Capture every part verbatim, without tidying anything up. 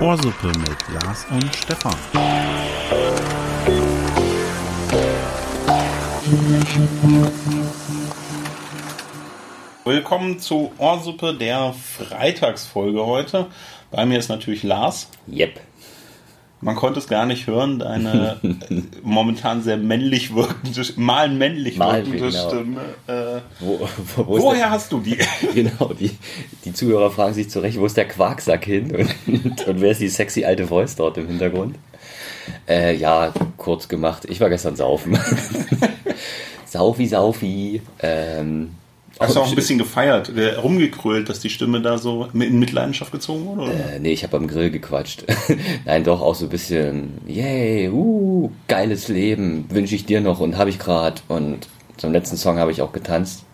Ohrsuppe mit Lars und Stefan. Willkommen zu Ohrsuppe, der Freitagsfolge heute. Bei mir ist natürlich Lars. Yep. Man konnte es gar nicht hören, deine momentan sehr männlich wirkende, mal männlich mal, wirkende genau. Stimme. Äh, wo, wo, wo woher der, hast du die? Genau, die, die Zuhörer fragen sich zurecht, wo ist der Quarksack hin und, und wer ist die sexy alte Voice dort im Hintergrund? Äh, ja, kurz gemacht, ich war gestern saufen. Saufi, Saufi. Ähm, Hast du auch ein bisschen gefeiert, rumgekrölt, dass die Stimme da so in Mitleidenschaft gezogen wurde? Oder? Äh, nee, ich habe am Grill gequatscht. Nein, doch auch so ein bisschen, yay, uh, geiles Leben, wünsche ich dir noch und habe ich gerade. Und zum letzten Song habe ich auch getanzt.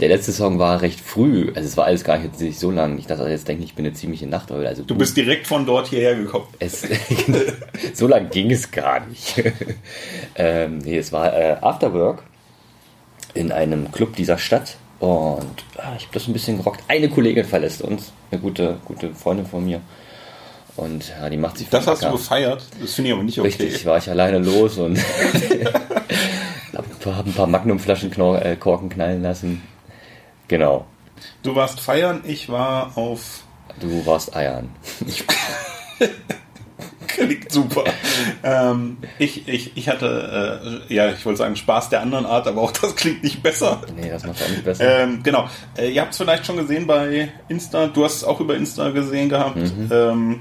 Der letzte Song war recht früh, also es war alles gar nicht so lang. Ich dachte, jetzt denke ich, ich bin eine ziemliche Nachteule. Also du bist direkt von dort hierher gekommen. Es, so lang ging es gar nicht. ähm, nee, es war äh, Afterwork. In einem Club dieser Stadt und ah, ich habe das ein bisschen gerockt. Eine Kollegin verlässt uns, eine gute, gute Freundin von mir und ja, die macht sich... Das hast du gefeiert? Das finde ich aber nicht okay. Richtig, war ich alleine los und habe ein paar Magnum-Flaschen äh, Korken knallen lassen. Genau. Du warst feiern, ich war auf... Du warst eiern. Klingt super. ähm, ich, ich, ich hatte, äh, ja, ich wollte sagen, Spaß der anderen Art, aber auch das klingt nicht besser. Nee, das macht auch nicht besser. Ähm, genau. Äh, ihr habt es vielleicht schon gesehen bei Insta. Du hast es auch über Insta gesehen gehabt. Mhm. Ähm,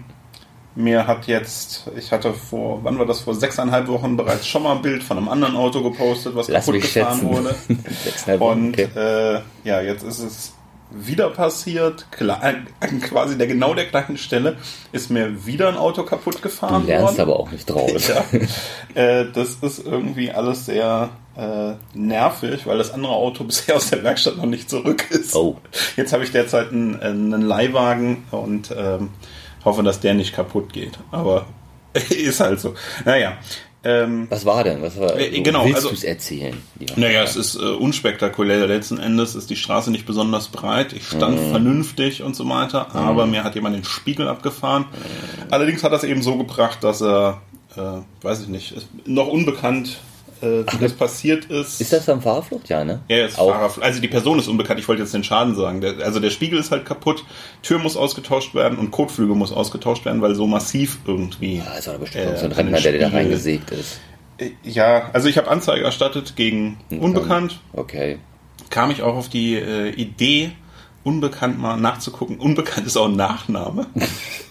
mir hat jetzt, ich hatte vor, wann war das, vor sechseinhalb Wochen bereits schon mal ein Bild von einem anderen Auto gepostet, was Lass kaputt gefahren schätzen. wurde. Und okay. äh, ja, jetzt ist es wieder passiert, quasi der genau der gleichen Stelle ist mir wieder ein Auto kaputt gefahren worden. Du lernst worden. aber auch nicht draus. Ja. Äh, das ist irgendwie alles sehr äh, nervig, weil das andere Auto bisher aus der Werkstatt noch nicht zurück ist. Oh. Jetzt habe ich derzeit einen, einen Leihwagen und ähm, hoffe, dass der nicht kaputt geht. Aber ist halt so. Naja. Ähm, Was war denn? Was war, äh, genau, willst also, du es erzählen? Naja, es ist äh, unspektakulär. Letzten Endes ist die Straße nicht besonders breit. Ich stand mm. vernünftig und so weiter, mm. aber mir hat jemand den Spiegel abgefahren. Mm. Allerdings hat das eben so gebracht, dass er, äh, weiß ich nicht, noch unbekannt, äh, Ach, wie das passiert ist. Ist das dann Fahrerflucht? Ja, ne? Ja, ist Fahrerflucht. Also die Person ist unbekannt. Ich wollte jetzt den Schaden sagen. Der, also der Spiegel ist halt kaputt, Tür muss ausgetauscht werden und Kotflügel muss ausgetauscht werden, weil so massiv irgendwie... Ja, ist aber bestimmt äh, so ein Rentner, der da reingesägt ist. Ja, also ich habe Anzeige erstattet gegen Unbekannt. Okay. Kam ich auch auf die äh, Idee, Unbekannt mal nachzugucken. Unbekannt ist auch ein Nachname.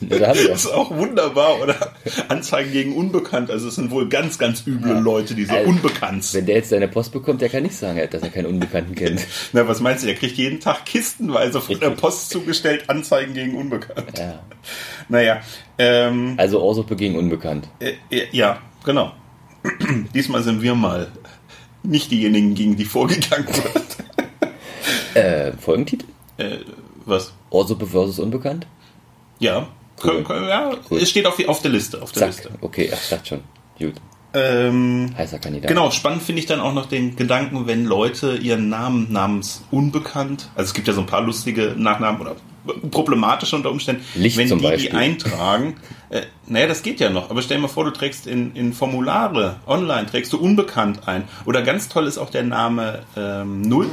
Das ist auch wunderbar, oder? Anzeigen gegen Unbekannt. Also es sind wohl ganz, ganz üble ja. Leute, die so also, unbekannt sind. Wenn der jetzt seine Post bekommt, der kann nicht sagen, dass er keinen Unbekannten kennt. Na, was meinst du? Der kriegt jeden Tag kistenweise von der Post zugestellt Anzeigen gegen Unbekannt. Ja. Naja. Ähm, also Ohrsuppe gegen Unbekannt. Äh, äh, ja, genau. Diesmal sind wir mal nicht diejenigen, gegen die vorgegangen wird. äh, Folgentitel? Äh, was? Ohrsuppe versus Unbekannt? Ja. Cool. ja cool. Es steht auf, auf der Liste. Auf der Zack. Liste. Okay, ich dachte schon. Gut. Ähm, Heißer Kandidat. Genau, spannend finde ich dann auch noch den Gedanken, wenn Leute ihren Namen namens Unbekannt, also es gibt ja so ein paar lustige Nachnamen oder problematische unter Umständen, Licht wenn die Beispiel. die eintragen. Äh, naja, das geht ja noch, aber stell dir mal vor, du trägst in, in Formulare online, trägst du Unbekannt ein. Oder ganz toll ist auch der Name ähm, Null,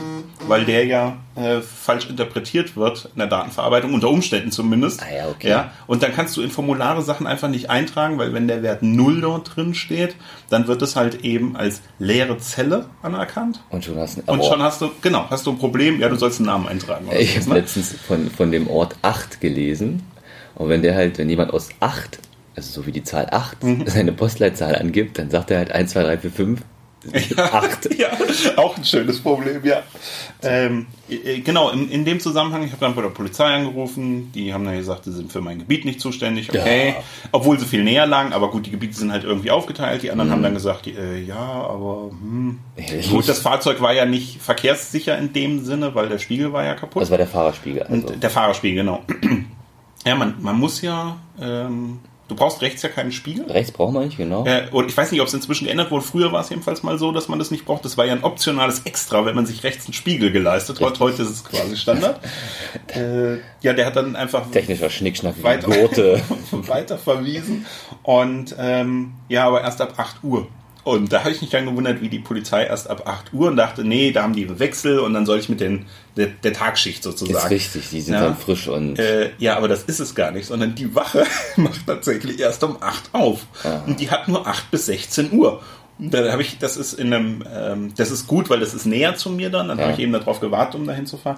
weil der ja äh, falsch interpretiert wird in der Datenverarbeitung, unter Umständen zumindest. Ah ja, okay. Ja, und dann kannst du in Formulare Sachen einfach nicht eintragen, weil wenn der Wert Null dort drin steht, dann wird es halt eben als leere Zelle anerkannt. Und schon hast, und schon hast du genau, hast du ein Problem, ja, du sollst einen Namen eintragen. Oder ich habe ne? letztens von, von dem Ort acht gelesen und wenn der halt, wenn jemand aus acht, also so wie die Zahl acht, mhm. seine Postleitzahl angibt, dann sagt er halt eins, zwei, drei, vier, fünf. Ja, ja, auch ein schönes Problem, ja. Ähm, genau, in, in dem Zusammenhang, ich habe dann bei der Polizei angerufen, die haben dann gesagt, sie sind für mein Gebiet nicht zuständig, okay, ja. obwohl sie viel näher lagen, aber gut, die Gebiete sind halt irgendwie aufgeteilt, die anderen hm. haben dann gesagt, die, äh, ja, aber hm. gut, das Fahrzeug war ja nicht verkehrssicher in dem Sinne, weil der Spiegel war ja kaputt. Das war der Fahrerspiegel. Also. Und der Fahrerspiegel, genau. Ja, man, man muss ja... Ähm, Du brauchst rechts ja keinen Spiegel. Rechts braucht man nicht, genau. Äh, und ich weiß nicht, ob es inzwischen geändert wurde. Früher war es jedenfalls mal so, dass man das nicht braucht. Das war ja ein optionales Extra, wenn man sich rechts einen Spiegel geleistet hat. Heute ist es quasi Standard. äh, ja, der hat dann einfach... Technischer Schnickschnack, weiter, Gurte. weiter verwiesen. Und ähm, ja, aber erst ab acht Uhr. Und da habe ich mich dann gewundert, wie die Polizei erst ab acht Uhr und dachte, nee, da haben die Wechsel und dann soll ich mit den, der, der Tagschicht sozusagen. Ist richtig, die sind ja, dann frisch und... Äh, ja, aber das ist es gar nicht, sondern die Wache macht tatsächlich erst um acht auf. Aha. Und die hat nur acht bis sechzehn Uhr. Und dann habe ich, das ist in einem, ähm, das ist gut, weil das ist näher zu mir dann. Dann ja. habe ich eben darauf gewartet, um dahin zu fahren.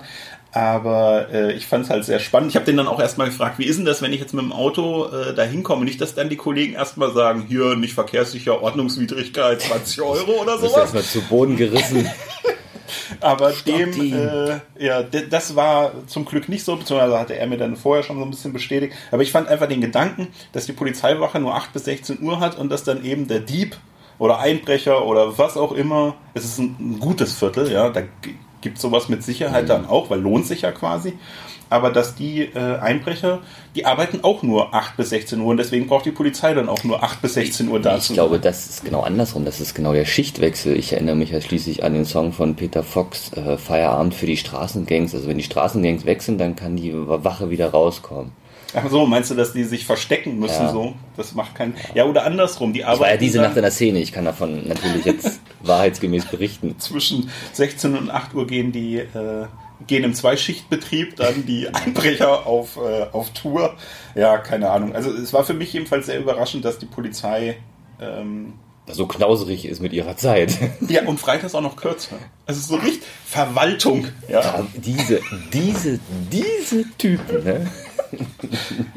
Aber äh, ich fand es halt sehr spannend. Ich habe den dann auch erstmal gefragt, wie ist denn das, wenn ich jetzt mit dem Auto äh, da hinkomme? Nicht, dass dann die Kollegen erstmal sagen, hier, nicht verkehrssicher, Ordnungswidrigkeit, zwanzig Euro oder sowas. Du bist erstmal zu Boden gerissen. Aber Stopp dem, äh, ja, d- das war zum Glück nicht so, beziehungsweise hatte er mir dann vorher schon so ein bisschen bestätigt. Aber ich fand einfach den Gedanken, dass die Polizeiwache nur acht bis sechzehn Uhr hat und dass dann eben der Dieb oder Einbrecher oder was auch immer, es ist ein, ein gutes Viertel, ja, da gibt sowas mit Sicherheit dann auch, weil lohnt sich ja quasi. Aber dass die äh, Einbrecher, die arbeiten auch nur acht bis sechzehn Uhr und deswegen braucht die Polizei dann auch nur acht bis sechzehn Uhr dazu. Ich glaube, das ist genau andersrum. Das ist genau der Schichtwechsel. Ich erinnere mich ja schließlich an den Song von Peter Fox, äh, Feierabend für die Straßengangs. Also wenn die Straßengangs weg sind, dann kann die Wache wieder rauskommen. Ach so, meinst du, dass die sich verstecken müssen? Ja. So, das macht keinen... Ja, oder andersrum, die arbeiten... Das war ja diese Nacht in der Szene, ich kann davon natürlich jetzt wahrheitsgemäß berichten. Zwischen sechzehn und acht Uhr gehen die, äh, gehen im Zweischichtbetrieb dann die Einbrecher auf, äh, auf Tour. Ja, keine Ahnung. Also es war für mich jedenfalls sehr überraschend, dass die Polizei... Ähm, so knauserig ist mit ihrer Zeit. Ja, und freitags auch noch kürzer. Es ist so richtig Verwaltung. Ja. Ja, diese, diese, diese Typen, ne?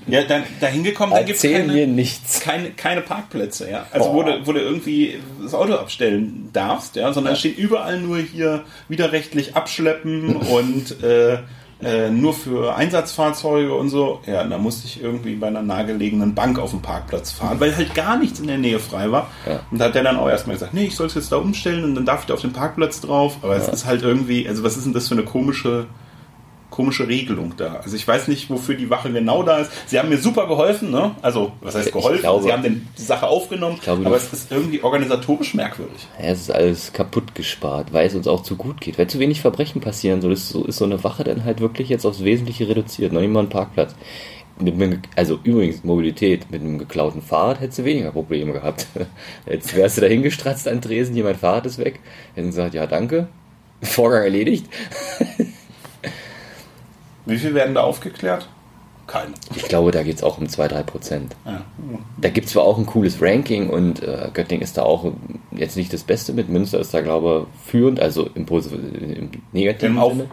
Ja, dann dahin gekommen, da gibt es keine, keine, keine Parkplätze, ja. Also wo du, wo du irgendwie das Auto abstellen darfst, ja, sondern ja. steht überall nur hier widerrechtlich abschleppen und äh, äh, nur für Einsatzfahrzeuge und so. Ja, und da musste ich irgendwie bei einer nahegelegenen Bank auf dem Parkplatz fahren, weil halt gar nichts in der Nähe frei war. Ja. Und da hat der dann auch erstmal gesagt, nee, ich soll es jetzt da umstellen und dann darf ich da auf den Parkplatz drauf. Aber ja. es ist halt irgendwie, also was ist denn das für eine komische... komische Regelung da. Also ich weiß nicht, wofür die Wache genau da ist. Sie haben mir super geholfen, ne? Also, was heißt geholfen? Glaube, Sie haben den, die Sache aufgenommen, glaube, aber es ist irgendwie organisatorisch merkwürdig. Ja, es ist alles kaputt gespart, weil es uns auch zu gut geht. Weil zu wenig Verbrechen passieren, so ist so, ist so eine Wache dann halt wirklich jetzt aufs Wesentliche reduziert. Noch nicht mal ein Parkplatz. Mit, mit, also übrigens Mobilität. Mit einem geklauten Fahrrad hättest du weniger Probleme gehabt. Jetzt wärst du da hingestratzt an Tresen, hier mein Fahrrad ist weg. Hätten gesagt, ja danke, Vorgang erledigt. Wie viel werden da aufgeklärt? Keine. Ich glaube, da geht es auch um zwei bis drei Prozent. Ja. Da gibt es zwar auch ein cooles Ranking und äh, Göttingen ist da auch jetzt nicht das Beste mit. Münster ist da, glaube ich, führend, also im, im negativen Im Sinne.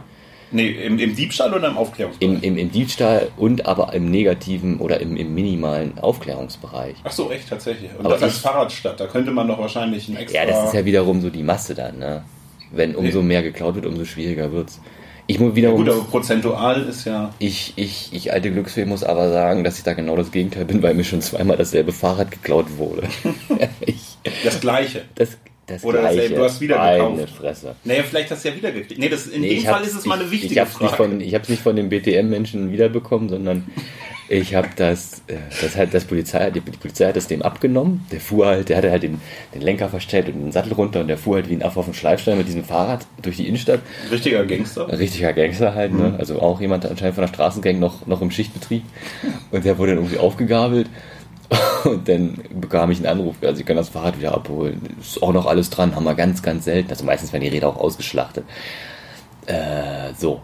Nee, im, im Diebstahl oder im Aufklärungsbereich? Im, im, im Diebstahl und aber im negativen oder im, im minimalen Aufklärungsbereich. Ach so, echt, tatsächlich. Und aber das ist Fahrradstadt, da könnte man doch wahrscheinlich ein extra... Ja, das ist ja wiederum so die Masse dann, ne? Wenn umso nee. mehr geklaut wird, umso schwieriger wird's. Ich muss wieder ja, gut, aber prozentual ist ja... Ich, ich, ich alte Glücksfee muss aber sagen, dass ich da genau das Gegenteil bin, weil mir schon zweimal dasselbe Fahrrad geklaut wurde. ich, das gleiche. Das, das Oder gleiche. Dasselbe, du hast wieder Eine gekauft. Fresse. Naja, vielleicht hast du ja wieder gekriegt. Nee, das, in nee, dem Fall ist es mal eine wichtige ich, ich Frage. Nicht von, ich habe es nicht von den B T M-Menschen wiederbekommen, sondern ich habe das... das, halt, das Polizei, die, die Polizei hat es dem abgenommen. Der fuhr halt, der hatte halt den, den Lenker verstellt und den Sattel runter und der fuhr halt wie ein Affe auf dem Schleifstein mit diesem Fahrrad durch die Innenstadt. Richtiger Gangster. Richtiger Gangster halt, mhm. ne? Also auch jemand anscheinend von der Straßengang noch, noch im Schichtbetrieb. Und der wurde dann irgendwie aufgegabelt. Und dann bekam ich einen Anruf, ja, Sie können das Fahrrad wieder abholen. Ist auch noch alles dran, haben wir ganz, ganz selten. Also meistens werden die Räder auch ausgeschlachtet. Äh, so.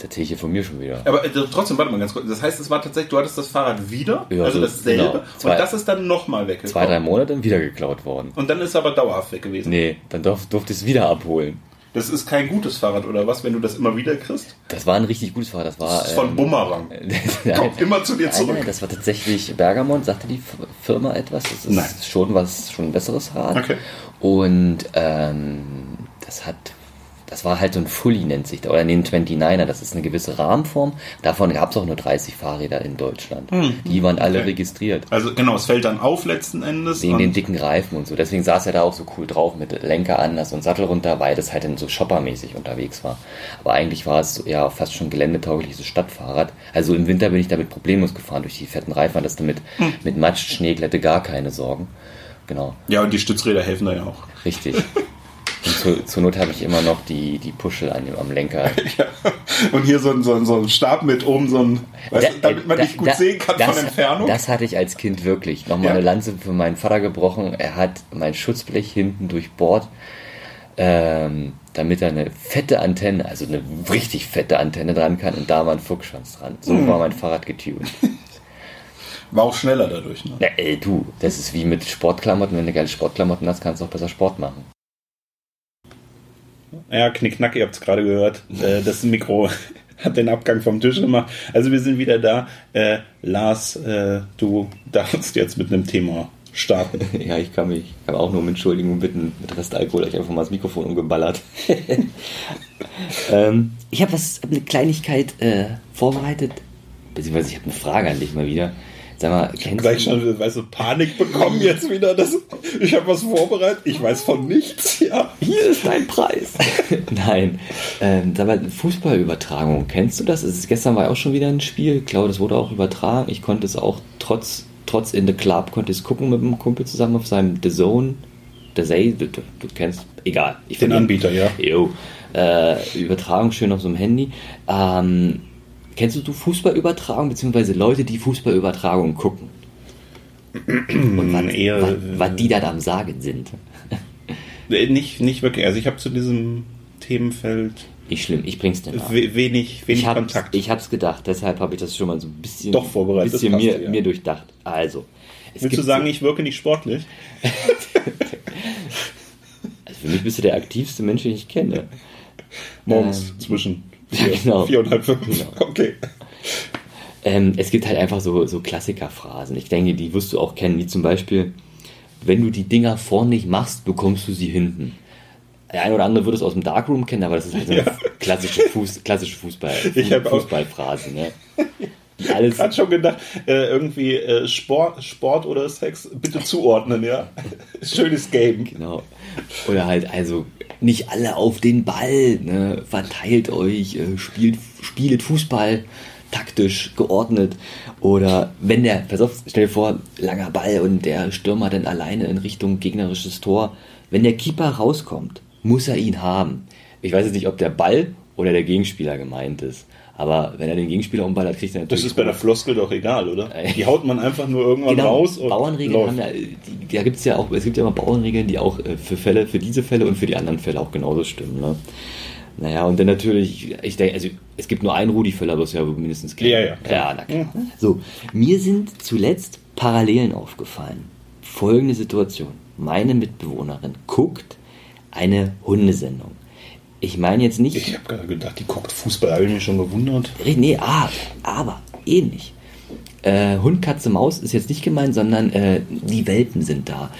Der Teeche von mir schon wieder. Aber äh, trotzdem, warte mal ganz kurz. Das heißt, es war tatsächlich, du hattest das Fahrrad wieder, ja, also dasselbe. Genau. Zwei, und das ist dann nochmal weggeklaut. Zwei, drei Monate wieder geklaut worden. Und dann ist es aber dauerhaft weg gewesen. Nee, dann durf, durfte ich es wieder abholen. Das ist kein gutes Fahrrad, oder was, wenn du das immer wieder kriegst? Das war ein richtig gutes Fahrrad. Das war das ist von ähm, Bumerang. Kommt immer zu dir zurück. Nein, das war tatsächlich Bergamont, sagte die Firma etwas. Das ist Nein. schon was, schon ein besseres Rad. Okay. Und ähm, das hat das war halt so ein Fully, nennt sich da, oder nee, ein neunundzwanziger, das ist eine gewisse Rahmenform. Davon gab es auch nur dreißig Fahrräder in Deutschland. Mhm. Die waren alle okay. registriert. Also genau, es fällt dann auf letzten Endes. Wegen den dicken Reifen und so. Deswegen saß er da auch so cool drauf mit Lenker anders und Sattel runter, weil das halt dann so shoppermäßig unterwegs war. Aber eigentlich war es ja fast schon geländetaugliches so Stadtfahrrad. Also im Winter bin ich damit problemlos gefahren durch die fetten Reifen, dass du mit, mhm. mit Matsch, Schneeglätte gar keine Sorgen. Genau. Ja, und die Stützräder helfen da ja auch. Richtig. Und zu, zur Not habe ich immer noch die, die Puschel an dem, am Lenker. Ja. Und hier so ein, so, ein, so ein Stab mit oben, so ein, weißt da, du, damit man da, nicht gut da, sehen kann das, von Entfernung. Das hatte ich als Kind wirklich. Nochmal ja. eine Lanze für meinen Vater gebrochen. Er hat mein Schutzblech hinten durchbohrt, ähm, damit er eine fette Antenne, also eine richtig fette Antenne dran kann. Und da war ein Fuchsschwanz dran. So hm. war mein Fahrrad getunt. War auch schneller dadurch, ne? Ja, ey, du, das ist wie mit Sportklamotten. Wenn du geile Sportklamotten hast, kannst du auch besser Sport machen. Ja, Knickknack, ihr habt es gerade gehört. Das Mikro hat den Abgang vom Tisch gemacht. Also wir sind wieder da. Äh, Lars, äh, du darfst jetzt mit einem Thema starten. Ja, ich kann mich kann auch nur um Entschuldigung bitten. Mit Restalkohol habe ich einfach mal das Mikrofon umgeballert. ähm, ich habe was, hab eine Kleinigkeit äh, vorbereitet. Beziehungsweise ich habe eine Frage an dich mal wieder. Sag mal, ich habe gleich schon, weißt du, Panik bekommen jetzt wieder. Dass ich habe was vorbereitet, ich weiß von nichts. Ja. Hier ist dein Preis. Nein, ähm, sag mal, Fußballübertragung, kennst du das? Also, gestern war auch schon wieder ein Spiel, ich glaube, das wurde auch übertragen. Ich konnte es auch trotz, trotz in the Club, konnte ich es gucken mit einem Kumpel zusammen auf seinem The Zone. The Zay, du, du, du kennst, egal. Ich Den Anbieter, ja. Jo, äh, Übertragung schön auf so einem Handy. Ähm... Kennst du Fußballübertragung, beziehungsweise Leute, die Fußballübertragung gucken? Und was, eher, was, was die dann am Sagen sind? Nicht, nicht wirklich. Also ich habe zu diesem Themenfeld... Nicht schlimm, ich bring's dir nach. Wenig, wenig ich hab's, Kontakt. Ich hab's gedacht, deshalb habe ich das schon mal so ein bisschen, Doch vorbereitet, bisschen mir, ja. mir durchdacht. Also, es Willst du sagen, so, ich wirke nicht sportlich? Also für mich bist du der aktivste Mensch, den ich kenne. Morgens ähm, zwischen... Ja, genau. Vier und halb fünf. Genau. Okay. Ähm, es gibt halt einfach so, so Klassikerphrasen. Ich denke, die wirst du auch kennen, wie zum Beispiel, wenn du die Dinger vorne nicht machst, bekommst du sie hinten. Der eine oder andere würde es aus dem Darkroom kennen, aber das ist halt so eine ja. klassische, Fuß, klassische Fußball, Fußballphrase. Ne? Alles. Ich habe schon gedacht, äh, irgendwie äh, Sport, Sport oder Sex bitte zuordnen, ja. Schönes Game. Genau. Oder halt, also nicht alle auf den Ball, ne? Verteilt euch, äh, spielt, spielt Fußball, taktisch geordnet. Oder wenn der, pass auf, stell dir vor, langer Ball und der Stürmer dann alleine in Richtung gegnerisches Tor. Wenn der Keeper rauskommt, muss er ihn haben. Ich weiß jetzt nicht, ob der Ball oder der Gegenspieler gemeint ist. Aber wenn er den Gegenspieler umballert, kriegt er natürlich... Das ist bei der Floskel doch egal, oder? Die haut man einfach nur irgendwann genau, raus und Bauernregeln läuft. Haben ja... Die, da gibt's ja auch, es gibt ja immer Bauernregeln, die auch für Fälle, für diese Fälle und für die anderen Fälle auch genauso stimmen, ne? Naja, und dann natürlich... Ich denke, also es gibt nur einen Rudi Völler, was ja mindestens kennt. Ja, ja. Klar. Ja, na klar. Mhm. So, mir sind zuletzt Parallelen aufgefallen. Folgende Situation. Meine Mitbewohnerin guckt eine Hundesendung. Ich meine jetzt nicht... Ich habe gerade gedacht, die guckt Fußball, habe ich mich schon gewundert. Nee, ah, aber ähnlich. Äh, Hund, Katze, Maus ist jetzt nicht gemeint, sondern äh, die Welpen sind da.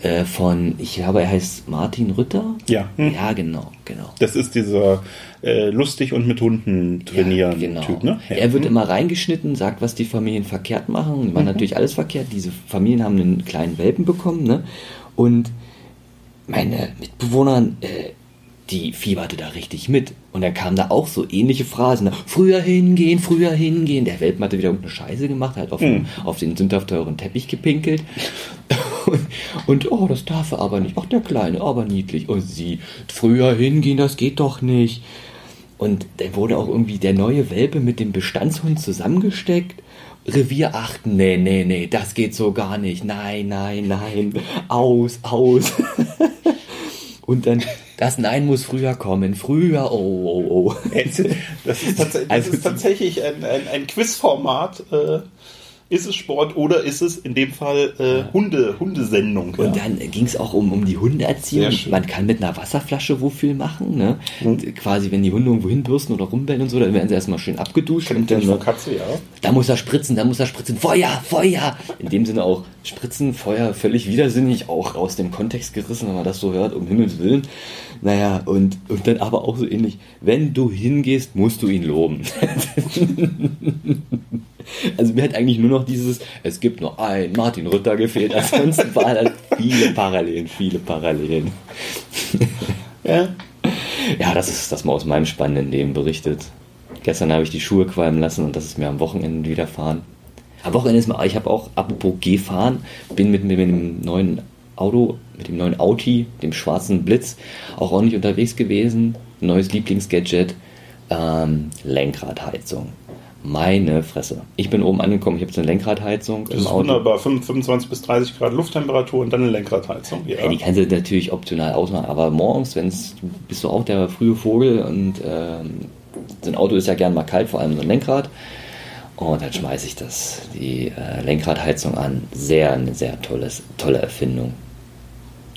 Äh, von, ich glaube, er heißt Martin Rütter. Ja. Hm. Ja, genau, genau. Das ist dieser äh, lustig und mit Hunden trainieren ja, genau. Typ, ne? Ja. Er wird hm. immer reingeschnitten, sagt, was die Familien verkehrt machen. Die machen mhm. natürlich alles verkehrt. Diese Familien haben einen kleinen Welpen bekommen, ne? Und meine Mitbewohner... Äh, die fieberte da richtig mit. Und dann kamen da auch so ähnliche Phrasen. Früher hingehen, früher hingehen. Der Welpen hatte wieder irgendeine Scheiße gemacht, hat auf, mhm. auf den sündhaft teuren Teppich gepinkelt. Und, und, oh, das darf er aber nicht. Ach, der Kleine, aber niedlich. Und sie, früher hingehen, das geht doch nicht. Und dann wurde auch irgendwie der neue Welpe mit dem Bestandshund zusammengesteckt. Revier achten, nee, nee, nee, das geht so gar nicht. Nein, nein, nein. Aus, aus. Und dann... Das Nein muss früher kommen. Früher, oh, oh, oh. Das ist, tats- das also, ist tatsächlich ein, ein, ein Quizformat. Äh, ist es Sport oder ist es in dem Fall äh, Hunde, Hundesendung? Und ja. dann ging es auch um, um die Hundeerziehung. Man kann mit einer Wasserflasche wo viel machen. Ne? Mhm. Quasi, wenn die Hunde irgendwo hinbürsten oder rumbellen und so, dann werden sie erstmal schön abgeduscht. Und dann, Katze, ja. Da muss er spritzen, da muss er spritzen. Feuer, Feuer! In dem Sinne auch Spritzenfeuer völlig widersinnig, auch aus dem Kontext gerissen, wenn man das so hört, um Himmels Willen. Naja, und, und dann aber auch so ähnlich, wenn du hingehst, musst du ihn loben. Also mir hat eigentlich nur noch dieses, es gibt nur einen Martin Rütter gefehlt, ansonsten waren halt viele Parallelen, viele Parallelen. Ja, ja, das ist das mal aus meinem spannenden Leben berichtet. Gestern habe ich die Schuhe qualmen lassen und das ist mir am Wochenende widerfahren. Am Wochenende ist mal, ich habe auch, apropos gefahren, bin mit, mit, mit dem neuen Auto, mit dem neuen Audi, dem schwarzen Blitz, auch ordentlich unterwegs gewesen. Neues Lieblingsgadget, ähm, Lenkradheizung. Meine Fresse. Ich bin oben angekommen, ich habe so eine Lenkradheizung. Das ist Auto. Wunderbar, fünfundzwanzig bis dreißig Grad Lufttemperatur und dann eine Lenkradheizung. Ja. Ja, die kannst du natürlich optional ausmachen, aber morgens, wenn's, bist du auch der frühe Vogel und ähm, so ein Auto ist ja gern mal kalt, vor allem so ein Lenkrad. Und dann schmeiße ich das, die äh, Lenkradheizung an. Sehr, eine sehr tolles, tolle Erfindung.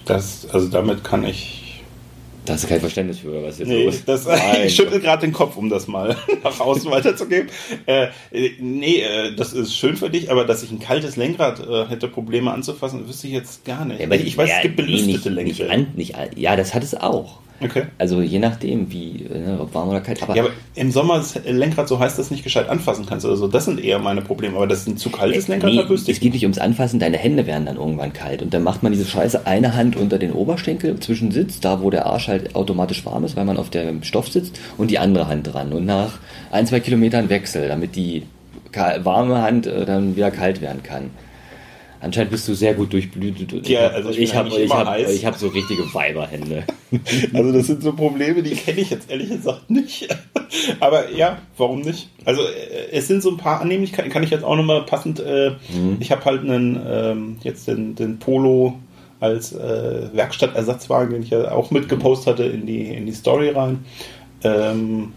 Das, also damit kann ich... Da hast du kein Verständnis für, was jetzt nee, los ist. Ich schüttel gerade den Kopf, um das mal nach außen weiterzugeben. Äh, nee, äh, das ist schön für dich, aber dass ich ein kaltes Lenkrad äh, hätte, Probleme anzufassen, wüsste ich jetzt gar nicht. Ja, aber ich, ich weiß, ja, es gibt belüftete nee, Lenkräder. Nicht an, nicht an, ja, das hat es auch. Okay. Also je nachdem, wie, ne, ob warm oder kalt. Aber ja, aber im Sommer ist Lenkrad so heiß, dass du nicht gescheit anfassen kannst. Also das sind eher meine Probleme. Aber das ist ein zu kaltes nee, Lenkrad. Nee, da wüsste ich. Es geht nicht ums Anfassen. Deine Hände werden dann irgendwann kalt. Und dann macht man diese Scheiße eine Hand unter den Oberschenkel, zwischen Sitz, da wo der Arsch halt automatisch warm ist, weil man auf dem Stoff sitzt, und die andere Hand dran. Und nach ein, zwei Kilometern Wechsel, damit die warme Hand dann wieder kalt werden kann. Anscheinend bist du sehr gut durchblütet. Ja, also ich, ich habe ich hab, ich hab so richtige Weiberhände. Also das sind so Probleme, die kenne ich jetzt ehrlich gesagt nicht. Aber ja, warum nicht? Also es sind so ein paar Annehmlichkeiten, kann ich jetzt auch nochmal passend... Äh, mhm. Ich habe halt einen ähm, jetzt den, den Polo als äh, Werkstattersatzwagen, den ich ja auch mitgepostet hatte, in die, in die Story rein. Ähm,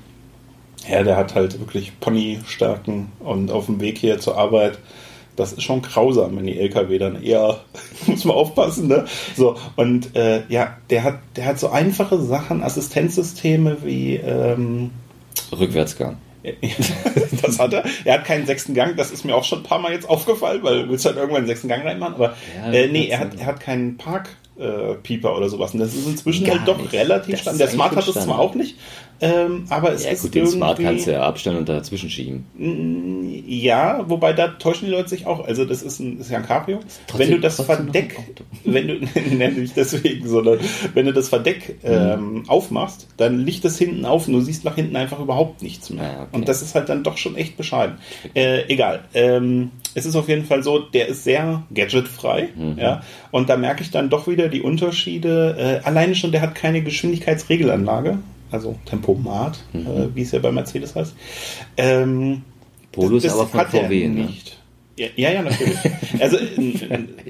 ja, der hat halt wirklich Pony-Stärken und auf dem Weg hier zur Arbeit... Das ist schon grausam, wenn die L K W dann eher, muss man aufpassen, ne? So, und äh, ja, der hat, der hat so einfache Sachen, Assistenzsysteme wie ähm, Rückwärtsgang. Das hat er. Er hat keinen sechsten Gang, das ist mir auch schon ein paar Mal jetzt aufgefallen, weil du willst halt irgendwann einen sechsten Gang reinmachen, aber ja, äh, nee, er hat, er hat keinen Parkpieper äh, oder sowas. Und das ist inzwischen Gar halt doch nicht. Relativ standard. Der Smart hat das zwar auch nicht, ähm, aber es ja, ist gut, irgendwie... den Smart kannst du ja abstellen und dazwischen schieben. Ja, wobei da täuschen die Leute sich auch. Also das ist, ein, ist ja ein Cabrio. Wenn du das Verdeck, wenn du, nenne ich deswegen, sondern wenn du das Verdeck ähm, mhm. aufmachst, dann liegt das hinten auf und du siehst nach hinten einfach überhaupt nichts mehr. Ja, okay. Und das ist halt dann doch schon echt bescheiden. Äh, egal. Ähm, es ist auf jeden Fall so, der ist sehr gadgetfrei. Mhm. Ja? Und da merke ich dann doch wieder die Unterschiede. Äh, alleine schon, der hat keine Geschwindigkeitsregelanlage. Also Tempomat, mhm. äh, wie es ja bei Mercedes heißt. Ähm, Polo ist aber von V W, ne? Nicht. Ja, ja, ja, natürlich. Also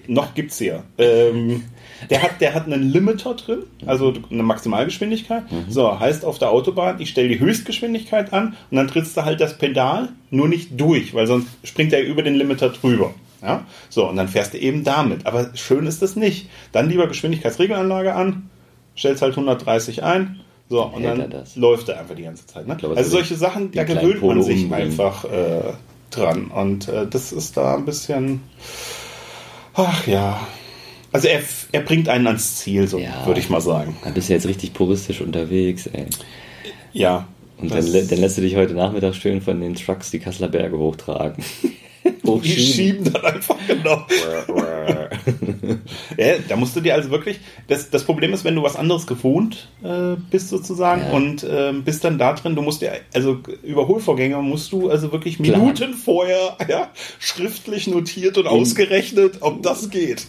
noch gibt's ja. Ähm, der hat, der hat einen Limiter drin, also eine Maximalgeschwindigkeit. Mhm. So, heißt auf der Autobahn, ich stelle die Höchstgeschwindigkeit an und dann trittst du halt das Pedal nur nicht durch, weil sonst springt er über den Limiter drüber. Ja? So, und dann fährst du eben damit. Aber schön ist das nicht. Dann lieber Geschwindigkeitsregelanlage an, stellst halt hundertdreißig ein. So, und dann er läuft er einfach die ganze Zeit. Ne? Glaube, also solche Sachen, da gewöhnt man sich umgehen. einfach äh, dran. Und äh, das ist da ein bisschen... Ach ja. Also er, er bringt einen ans Ziel, so ja, würde ich mal sagen. Dann bist du jetzt richtig puristisch unterwegs, ey. Ja. Und dann, dann lässt du dich heute Nachmittag schön von den Trucks die Kasseler Berge hochtragen. Die schieben dann einfach, genau. Ja, da musst du dir also wirklich, das, das Problem ist, wenn du was anderes gewohnt äh, bist sozusagen, ja, und äh, bist dann da drin, du musst dir, also Überholvorgänge musst du also wirklich Minuten Plan. vorher, ja, schriftlich notiert und in, ausgerechnet, ob das geht.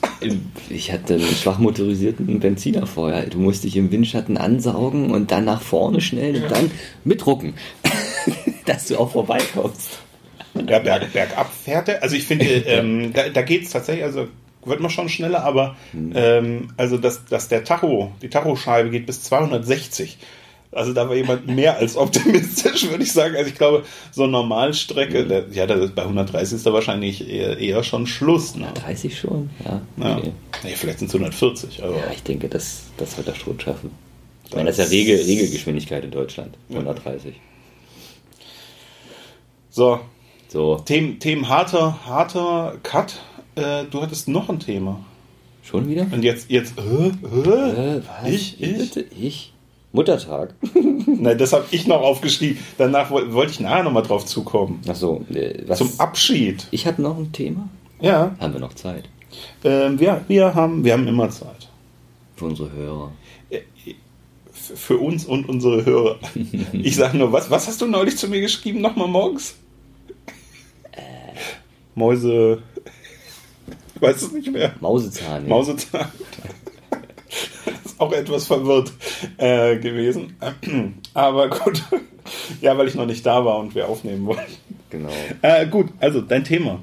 Ich hatte einen schwach motorisierten Benziner vorher, du musst dich im Windschatten ansaugen und dann nach vorne schnell und dann mitrucken, dass du auch vorbeikommst. Ja, berg, bergab fährt er. Also ich finde, ähm, da, da geht es tatsächlich, also wird man schon schneller, aber ähm, also dass, dass der Tacho, die Tachoscheibe geht bis zweihundertsechzig. Also da war jemand mehr als optimistisch, würde ich sagen. Also ich glaube, so eine Normalstrecke, mhm. der, ja, das ist, bei hundertdreißig ist da wahrscheinlich eher, eher schon Schluss. Ne? hundertdreißig schon? Ja. Okay. Ja. Ja, vielleicht sind es hundertvierzig. Aber ja, ich denke, das, das wird der Strom schaffen. Ich das meine, das ist ja Regel, Regelgeschwindigkeit in Deutschland, hundertdreißig. Ja. So, So. Themen, Themen harter, harter Cut. äh, du hattest noch ein Thema. Schon wieder? Und jetzt, jetzt, äh, äh, äh, was? Ich, ich, bitte, ich. Muttertag. Nein, das habe ich noch aufgeschrieben. Danach wollte ich nachher nochmal drauf zukommen. Ach so, äh, was? Zum Abschied. Ich habe noch ein Thema? Ja. Haben wir noch Zeit? Ähm, ja, wir haben, wir haben immer Zeit. Für unsere Hörer. Für uns und unsere Hörer. Ich sage nur, was, was hast du neulich zu mir geschrieben? Nochmal morgens? Äh. Mäuse. Ich weiß es nicht mehr. Mausezahn. Ja. Mausezahn. Das ist auch etwas verwirrt äh, gewesen. Aber gut. Ja, weil ich noch nicht da war und wir aufnehmen wollten. Genau. Äh, gut, also dein Thema.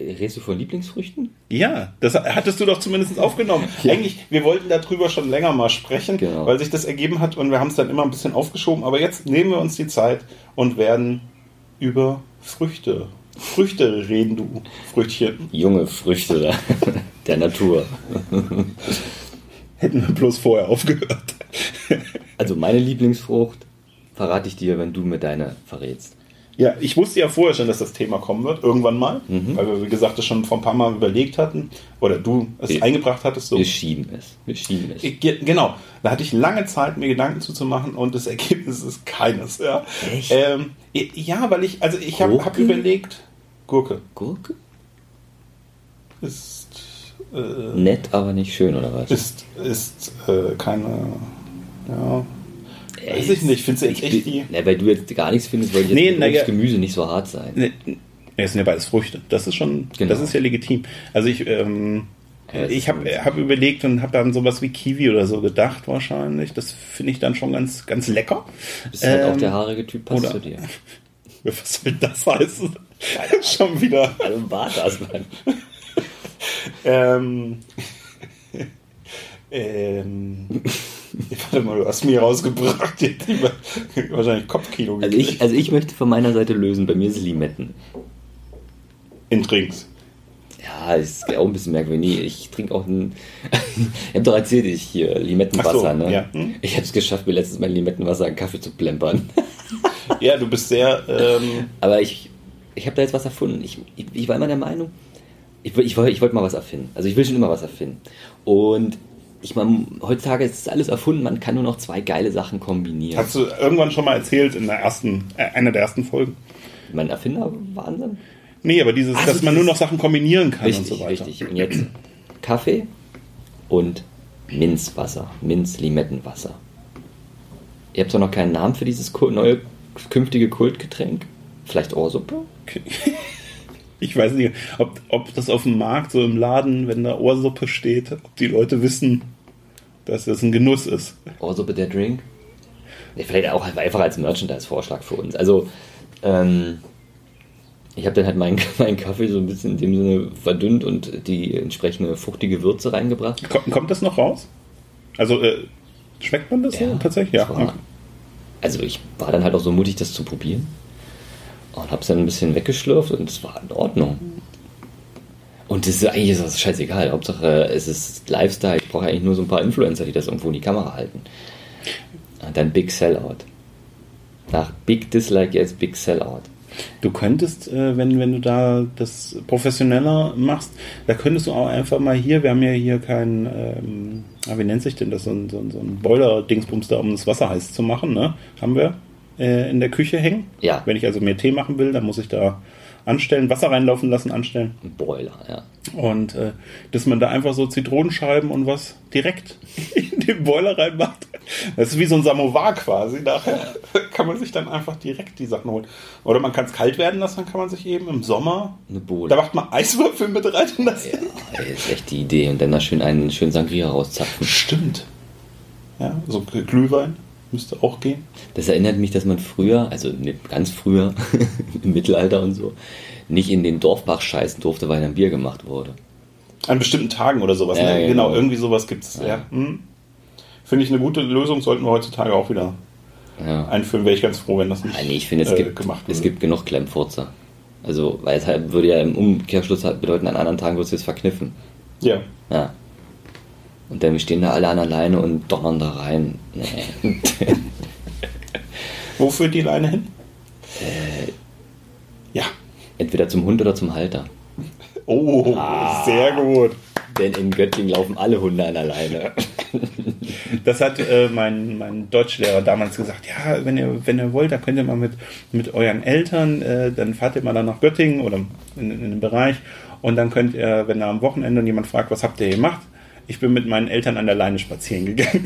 Redest du von Lieblingsfrüchten? Ja, das hattest du doch zumindest aufgenommen. Ja. Eigentlich, wir wollten darüber schon länger mal sprechen, genau, weil sich das ergeben hat und wir haben es dann immer ein bisschen aufgeschoben. Aber jetzt nehmen wir uns die Zeit und werden über Früchte. Früchte reden, du Früchtchen. Junge Früchte da. Der Natur. Hätten wir bloß vorher aufgehört. Also meine Lieblingsfrucht verrate ich dir, wenn du mir deine verrätst. Ja, ich wusste ja vorher schon, dass das Thema kommen wird, irgendwann mal, mhm, weil wir, wie gesagt, das schon vor ein paar Mal überlegt hatten, oder du es wir, eingebracht hattest. So. Wir schieben es, wir schieben es. Ich, genau, da hatte ich lange Zeit, mir Gedanken zuzumachen und das Ergebnis ist keines. Ja, echt? Ähm, ja, weil ich, also ich habe hab überlegt, Gurke. Gurke? Ist... Äh, nett, aber nicht schön, oder was? Ist, ist äh, keine... ja... Weiß ich nicht, findest du echt ich, die... Na, weil du jetzt gar nichts findest, weil jetzt nee, na, ja, Gemüse nicht so hart sein. Nee, es sind ja beides Früchte. Das ist schon, genau, das ist ja legitim. Also ich, ähm, ja, ich habe hab überlegt und habe dann sowas wie Kiwi oder so gedacht wahrscheinlich. Das finde ich dann schon ganz, ganz lecker. Du bist ähm, halt auch der haarige Typ, passt oder, zu dir. Was soll das heißen? Schon wieder. Also war das, Mann. ähm... ähm... Warte mal, du hast mich rausgebracht. Wahrscheinlich Kopfkino. Also ich, also ich möchte von meiner Seite lösen. Bei mir ist Limetten. In Trinks. Ja, ist auch ein bisschen merkwürdig. Ich trinke auch ein... Ich habe doch erzählt, ich hier Limettenwasser. So, ne? Ja. Hm? Ich habe es geschafft, mir letztes Mal Limettenwasser an Kaffee zu plempern. Ja, du bist sehr... Ähm... Aber ich, ich habe da jetzt was erfunden. Ich, ich, ich war immer der Meinung, ich, ich, ich wollte mal was erfinden. Also ich will schon immer was erfinden. Und... Ich meine, heutzutage ist alles erfunden, man kann nur noch zwei geile Sachen kombinieren. Hast du irgendwann schon mal erzählt in der ersten, äh, einer der ersten Folgen? Mein Erfinder-Wahnsinn? Nee, aber dieses, also dass dieses man nur noch Sachen kombinieren kann, richtig, und so weiter. Richtig, und jetzt Kaffee und Minzwasser, Minz-Limettenwasser. Ihr habt doch noch keinen Namen für dieses neue, künftige Kultgetränk? Vielleicht Ohrsuppe? Okay. Ich weiß nicht, ob, ob das auf dem Markt, so im Laden, wenn da Ohrsuppe steht, ob die Leute wissen, dass das ein Genuss ist. Ohrsuppe, der Drink? Nee, vielleicht auch einfach als Merchandise-Vorschlag für uns. Also, ähm, ich habe dann halt meinen, meinen Kaffee so ein bisschen in dem Sinne verdünnt und die entsprechende fruchtige Würze reingebracht. Kommt, kommt das noch raus? Also, äh, schmeckt man das ja, so tatsächlich? Ja. War, okay. Also, ich war dann halt auch so mutig, das zu probieren. Und hab's dann ein bisschen weggeschlürft und es war in Ordnung. Und das ist, eigentlich ist das scheißegal. Hauptsache, es ist Lifestyle. Ich brauche eigentlich nur so ein paar Influencer, die das irgendwo in die Kamera halten. Und dann Big Sellout. Nach Big Dislike jetzt Big Sellout. Du könntest, wenn, wenn du da das professioneller machst, da könntest du auch einfach mal hier, wir haben ja hier keinen, ähm, wie nennt sich denn das, so ein, so ein Boiler-Dingsbums da, um das Wasser heiß zu machen, ne? Haben wir in der Küche hängen. Ja. Wenn ich also mir Tee machen will, dann muss ich da anstellen, Wasser reinlaufen lassen, anstellen. Boiler, ja. Und äh, dass man da einfach so Zitronenscheiben und was direkt in den Boiler reinmacht. Das ist wie so ein Samovar quasi. Nachher kann man sich dann einfach direkt die Sachen holen. Oder man kann es kalt werden lassen, dann kann man sich eben im Sommer eine Bohle. Da macht man Eiswürfel mit rein in das. Ja, ist echt die Idee. Und dann da schön einen schönen Sangria rauszapfen. Stimmt. Ja, so Glühwein. Müsste auch gehen. Das erinnert mich, dass man früher, also ganz früher, im Mittelalter und so, nicht in den Dorfbach scheißen durfte, weil dann Bier gemacht wurde. An bestimmten Tagen oder sowas. Ja, ne? Genau. Genau, irgendwie sowas gibt es. Ja. Ja. Hm. Finde ich eine gute Lösung, sollten wir heutzutage auch wieder ja. einführen. Wäre ich ganz froh, wenn das nicht. Nein, ich finde, es, äh, gibt, gemacht es gibt genug Klemmfurzer. Also, weil es halt würde ja im Umkehrschluss halt bedeuten, an anderen Tagen würdest du es verkniffen. Ja. Ja. Und dann stehen da alle an der Leine und donnern da rein. Nee. Wo führt die Leine hin? Äh, ja. Entweder zum Hund oder zum Halter. Oh, ah, sehr gut. Denn in Göttingen laufen alle Hunde an der Leine. Das hat äh, mein, mein Deutschlehrer damals gesagt, ja, wenn ihr, wenn ihr wollt, dann könnt ihr mal mit, mit euren Eltern, äh, dann fahrt ihr mal dann nach Göttingen oder in, in den Bereich und dann könnt ihr, wenn ihr am Wochenende jemand fragt, was habt ihr gemacht? Ich bin mit meinen Eltern an der Leine spazieren gegangen.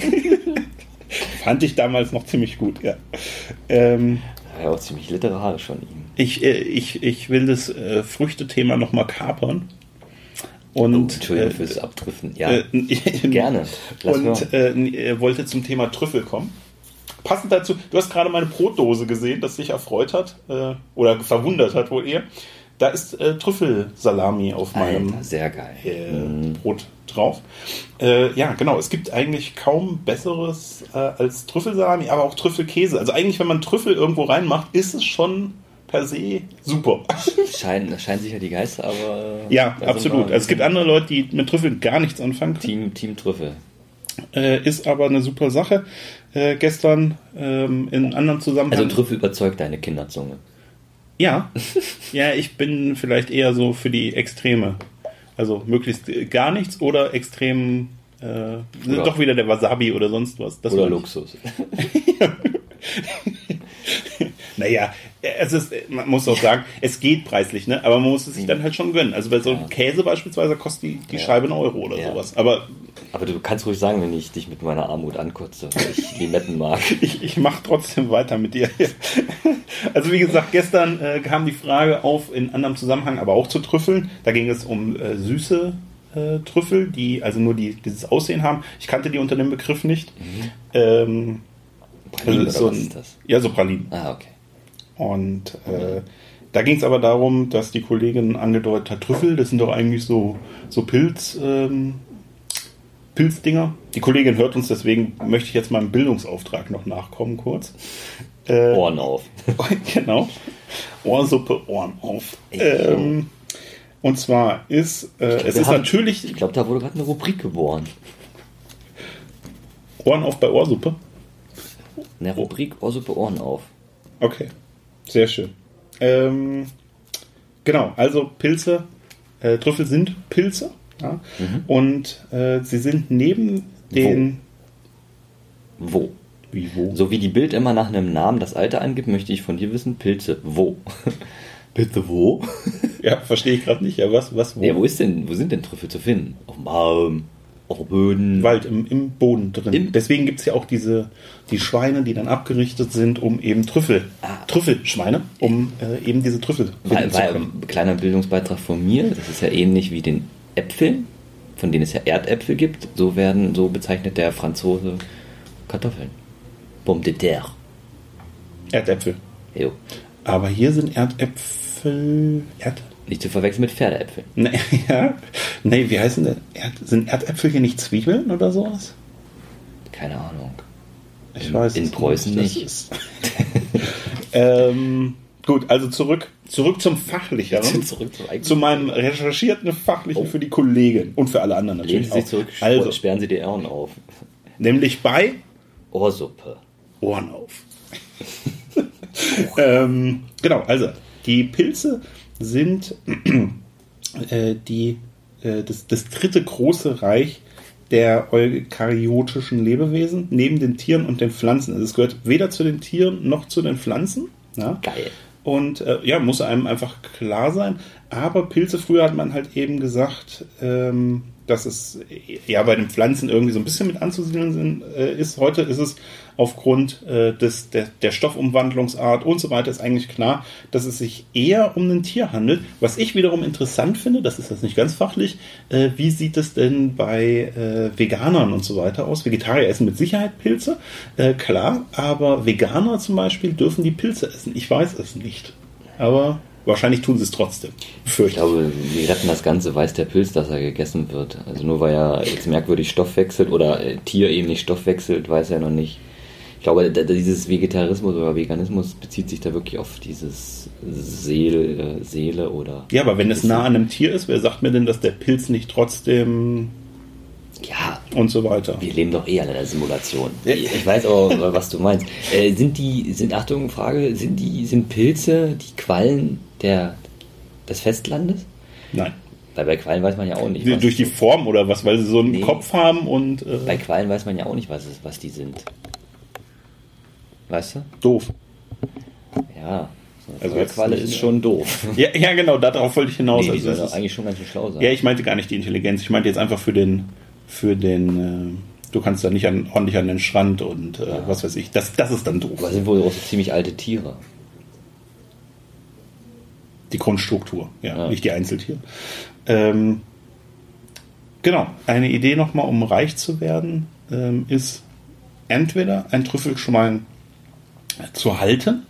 Fand ich damals noch ziemlich gut, ja. Ähm, ja, auch ziemlich literarisch von ihm. Ich, äh, ich, ich will das äh, Früchtethema nochmal kapern. Und, oh, Entschuldigung äh, fürs Abtrüffen. Ja, äh, gerne. Lass und äh, wollte zum Thema Trüffel kommen. Passend dazu, du hast gerade meine Brotdose gesehen, das dich erfreut hat äh, oder verwundert hat wohl eher. Da ist äh, Trüffelsalami auf meinem Alter, sehr geil. Äh, Brot drauf. Äh, ja, genau. Es gibt eigentlich kaum Besseres äh, als Trüffelsalami, aber auch Trüffelkäse. Also eigentlich, wenn man Trüffel irgendwo reinmacht, ist es schon per se super. Scheinen, scheinen sich ja die Geister, aber... Ja, absolut. Also es gibt andere Leute, die mit Trüffeln gar nichts anfangen können. Team, Team Trüffel. Äh, ist aber eine super Sache. Äh, gestern ähm, in anderen Zusammenhang... Also Trüffel überzeugt deine Kinderzunge. Ja, ja, ich bin vielleicht eher so für die Extreme. Also möglichst gar nichts oder extrem äh, ja. Doch wieder der Wasabi oder sonst was. Das oder Luxus. Naja, es ist, man muss auch sagen, es geht preislich, ne? Aber man muss es sich dann halt schon gönnen. Also bei so einem ja. Käse beispielsweise kostet die, die ja. Scheibe einen Euro oder ja. sowas. Aber, Aber du kannst ruhig sagen, wenn ich dich mit meiner Armut ankotze, weil ich Limetten mag. ich ich mache trotzdem weiter mit dir. Also wie gesagt, gestern äh, kam die Frage auf, in anderem Zusammenhang, aber auch zu Trüffeln. Da ging es um äh, süße äh, Trüffel, die also nur die, dieses Aussehen haben. Ich kannte die unter dem Begriff nicht. Mhm. Ähm, Pralinen, also so ein, was ist das? Ja, so Pralinen. Ah, okay. Und äh, da ging es aber darum, dass die Kollegin angedeutet hat, Trüffel, das sind doch eigentlich so, so Pilz, ähm, Pilzdinger. Die Kollegin hört uns, deswegen möchte ich jetzt mal im Bildungsauftrag noch nachkommen kurz. Äh, Ohren auf. Genau. Ohrsuppe, Ohren auf. Ähm, und zwar ist, äh, glaub, es ist haben, natürlich... Ich glaube, da wurde gerade eine Rubrik geboren. Ohren auf bei Ohrsuppe? Eine Rubrik Ohrsuppe, Ohren auf. Okay. Sehr schön. Ähm, genau, also Pilze, äh, Trüffel sind Pilze. Ja? Mhm. Und äh, sie sind neben den... Wo? Wo? Wie wo? So wie die Bild immer nach einem Namen das Alter angibt, möchte ich von dir wissen, Pilze, wo? Bitte wo? Ja, verstehe ich gerade nicht. Ja, was, was, wo? Ja, wo ist denn, wo sind denn Trüffel zu finden? Auf dem Arm, auf dem Boden. Wald, im, im Boden drin. Im? Deswegen gibt es ja auch diese, die Schweine, die dann abgerichtet sind, um eben Trüffel, ah. Trüffelschweine, um äh, eben diese Trüffel finden zu können. Kleiner Bildungsbeitrag von mir, das ist ja ähnlich wie den Äpfeln, von denen es ja Erdäpfel gibt, so werden, so bezeichnet der Franzose Kartoffeln. Pomme de terre. Erdäpfel. Jo. Aber hier sind Erdäpfel... Erd... Nicht zu verwechseln mit Pferdeäpfeln. Nee, ja. Nee, wie heißen denn... Erd... Sind Erdäpfel hier nicht Zwiebeln oder sowas? Keine Ahnung. Ich in, weiß in es Preußen nicht. nicht. ähm, gut, also zurück zurück zum Fachlicheren. Zurück zum zu meinem recherchierten Fachlichen oh. für die Kollegen und für alle anderen natürlich. Lehnen Sie auch. Zurück, also sperren Sie die Ohren auf. Nämlich bei... Ohrsuppe. Ohren auf. ähm, genau, also die Pilze sind äh, die, äh, das, das dritte große Reich der eukaryotischen Lebewesen, neben den Tieren und den Pflanzen. Also es gehört weder zu den Tieren noch zu den Pflanzen. Ja? Geil. Und äh, ja, muss einem einfach klar sein. Aber Pilze, früher hat man halt eben gesagt... Ähm, dass es ja bei den Pflanzen irgendwie so ein bisschen mit anzusiedeln äh, ist. Heute ist es aufgrund äh, des, der, der Stoffumwandlungsart und so weiter ist eigentlich klar, dass es sich eher um ein Tier handelt. Was ich wiederum interessant finde, das ist jetzt nicht ganz fachlich, äh, wie sieht es denn bei äh, Veganern und so weiter aus? Vegetarier essen mit Sicherheit Pilze, äh, klar, aber Veganer zum Beispiel dürfen die Pilze essen. Ich weiß es nicht, aber... Wahrscheinlich tun sie es trotzdem. Fürcht. Ich glaube, wir retten das Ganze, weiß der Pilz, dass er gegessen wird. Also nur weil er jetzt merkwürdig Stoff wechselt oder Tier eben nicht Stoff wechselt, weiß er noch nicht. Ich glaube, dieses Vegetarismus oder Veganismus bezieht sich da wirklich auf dieses Seele, Seele oder... Ja, aber wenn es nah an einem Tier ist, wer sagt mir denn, dass der Pilz nicht trotzdem... Ja, und so weiter. Wir leben doch eh an einer Simulation. Ich weiß auch, was du meinst. Äh, sind die, sind, Achtung, Frage, sind die, sind Pilze die Quallen der, des Festlandes? Nein. Weil bei Quallen weiß man ja auch nicht. Die, was durch die Form oder was? Weil sie so einen nee, Kopf haben und. Äh, bei Quallen weiß man ja auch nicht, was, es, was die sind. Weißt du? Doof. Ja. Also Qualle ist schon doof. Ja, ja, genau, darauf wollte ich hinaus. Nee, die also, soll eigentlich schon ganz schön schlau sein. Ja, ich meinte gar nicht die Intelligenz. Ich meinte jetzt einfach für den, für den, äh, du kannst da nicht an, ordentlich an den Strand und äh, ja. was weiß ich. Das, das ist dann doof. Aber sind wohl auch so ziemlich alte Tiere. Die Grundstruktur, ja, ja. Nicht die Einzeltiere. Ähm, genau, eine Idee nochmal, um reich zu werden, ähm, ist entweder ein Trüffelschwein zu halten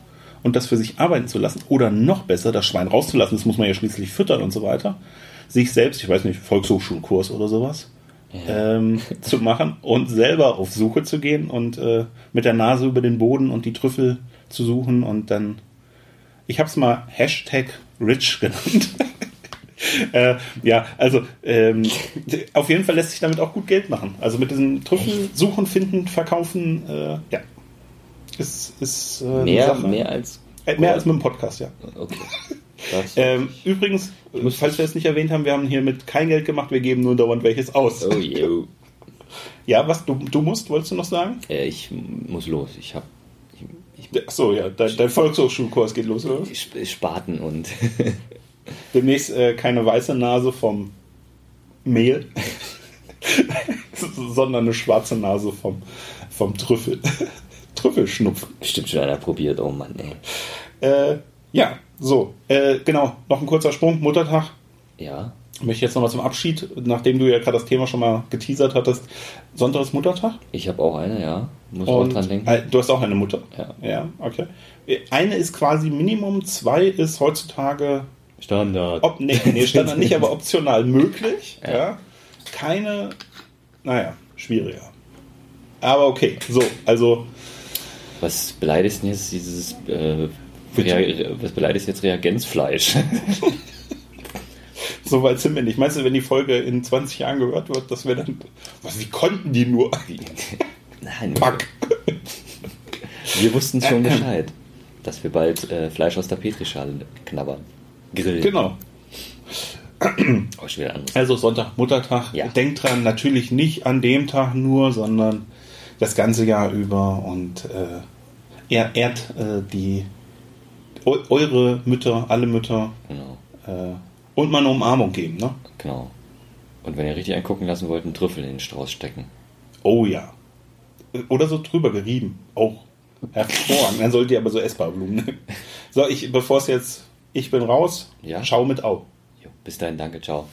und das für sich arbeiten zu lassen oder noch besser, das Schwein rauszulassen, das muss man ja schließlich füttern und so weiter, sich selbst, ich weiß nicht, Volkshochschulkurs oder sowas, ja. ähm, zu machen und selber auf Suche zu gehen und äh, mit der Nase über den Boden und die Trüffel zu suchen und dann, ich habe es mal Hashtag Rich genannt. Äh, ja, also ähm, auf jeden Fall lässt sich damit auch gut Geld machen. Also mit diesem Trüffel suchen, finden, verkaufen, äh, ja. Ist, ist, äh, mehr, mehr, als, äh, mehr als mit dem Podcast, ja. Okay. ähm, übrigens, falls wir es nicht erwähnt haben, wir haben hier mit kein Geld gemacht, wir geben nur dauernd welches aus. Oh yeah. Ja, was du, du musst, wolltest du noch sagen? Äh, ich muss los, ich habe Achso, ja, dein, dein Volkshochschulkurs geht los, oder? Spaten und... Demnächst äh, keine weiße Nase vom Mehl, sondern eine schwarze Nase vom, vom Trüffel. Trüffelschnupfen. Bestimmt schon einer probiert, oh Mann, ey. Äh, ja, so, äh, genau, noch ein kurzer Sprung, Muttertag. Ja. Möchte ich jetzt nochmal zum Abschied, nachdem du ja gerade das Thema schon mal geteasert hattest. Sonntag ist Muttertag? Ich habe auch eine, ja. Muss auch dran denken. Du hast auch eine Mutter? Ja. Ja, okay. Eine ist quasi Minimum, zwei ist heutzutage... Standard. Ob, nee, nee, Standard nicht, aber optional möglich. Ja. Ja. Keine, naja, schwieriger. Aber okay, so, also... Was beleidigst denn jetzt dieses... Äh, Rea- was beleidigst jetzt Reagenzfleisch? So weit sind wir nicht. Meinst du, wenn die Folge in zwanzig Jahren gehört wird, dass wir dann... Was, wie konnten die nur? Nein. Pack. Wir wussten schon Bescheid, dass wir bald äh, Fleisch aus der Petrischale knabbern. Grillen. Genau. Oh, schon wieder anders. Also Sonntag, Muttertag. Ja. Denkt dran, natürlich nicht an dem Tag nur, sondern das ganze Jahr über und äh, ehrt er, äh, die eu, eure Mütter, alle Mütter. Genau. Äh, Und mal eine Umarmung geben, ne? Genau. Und wenn ihr richtig angucken lassen wollt, einen Trüffel in den Strauß stecken. Oh ja. Oder so drüber gerieben. Auch. Hervorragend. Dann solltet ihr aber so essbare Blumen nehmen. So, ich, bevor es jetzt... Ich bin raus. Ja. Ciao mit Au. Jo, bis dahin, danke. Ciao.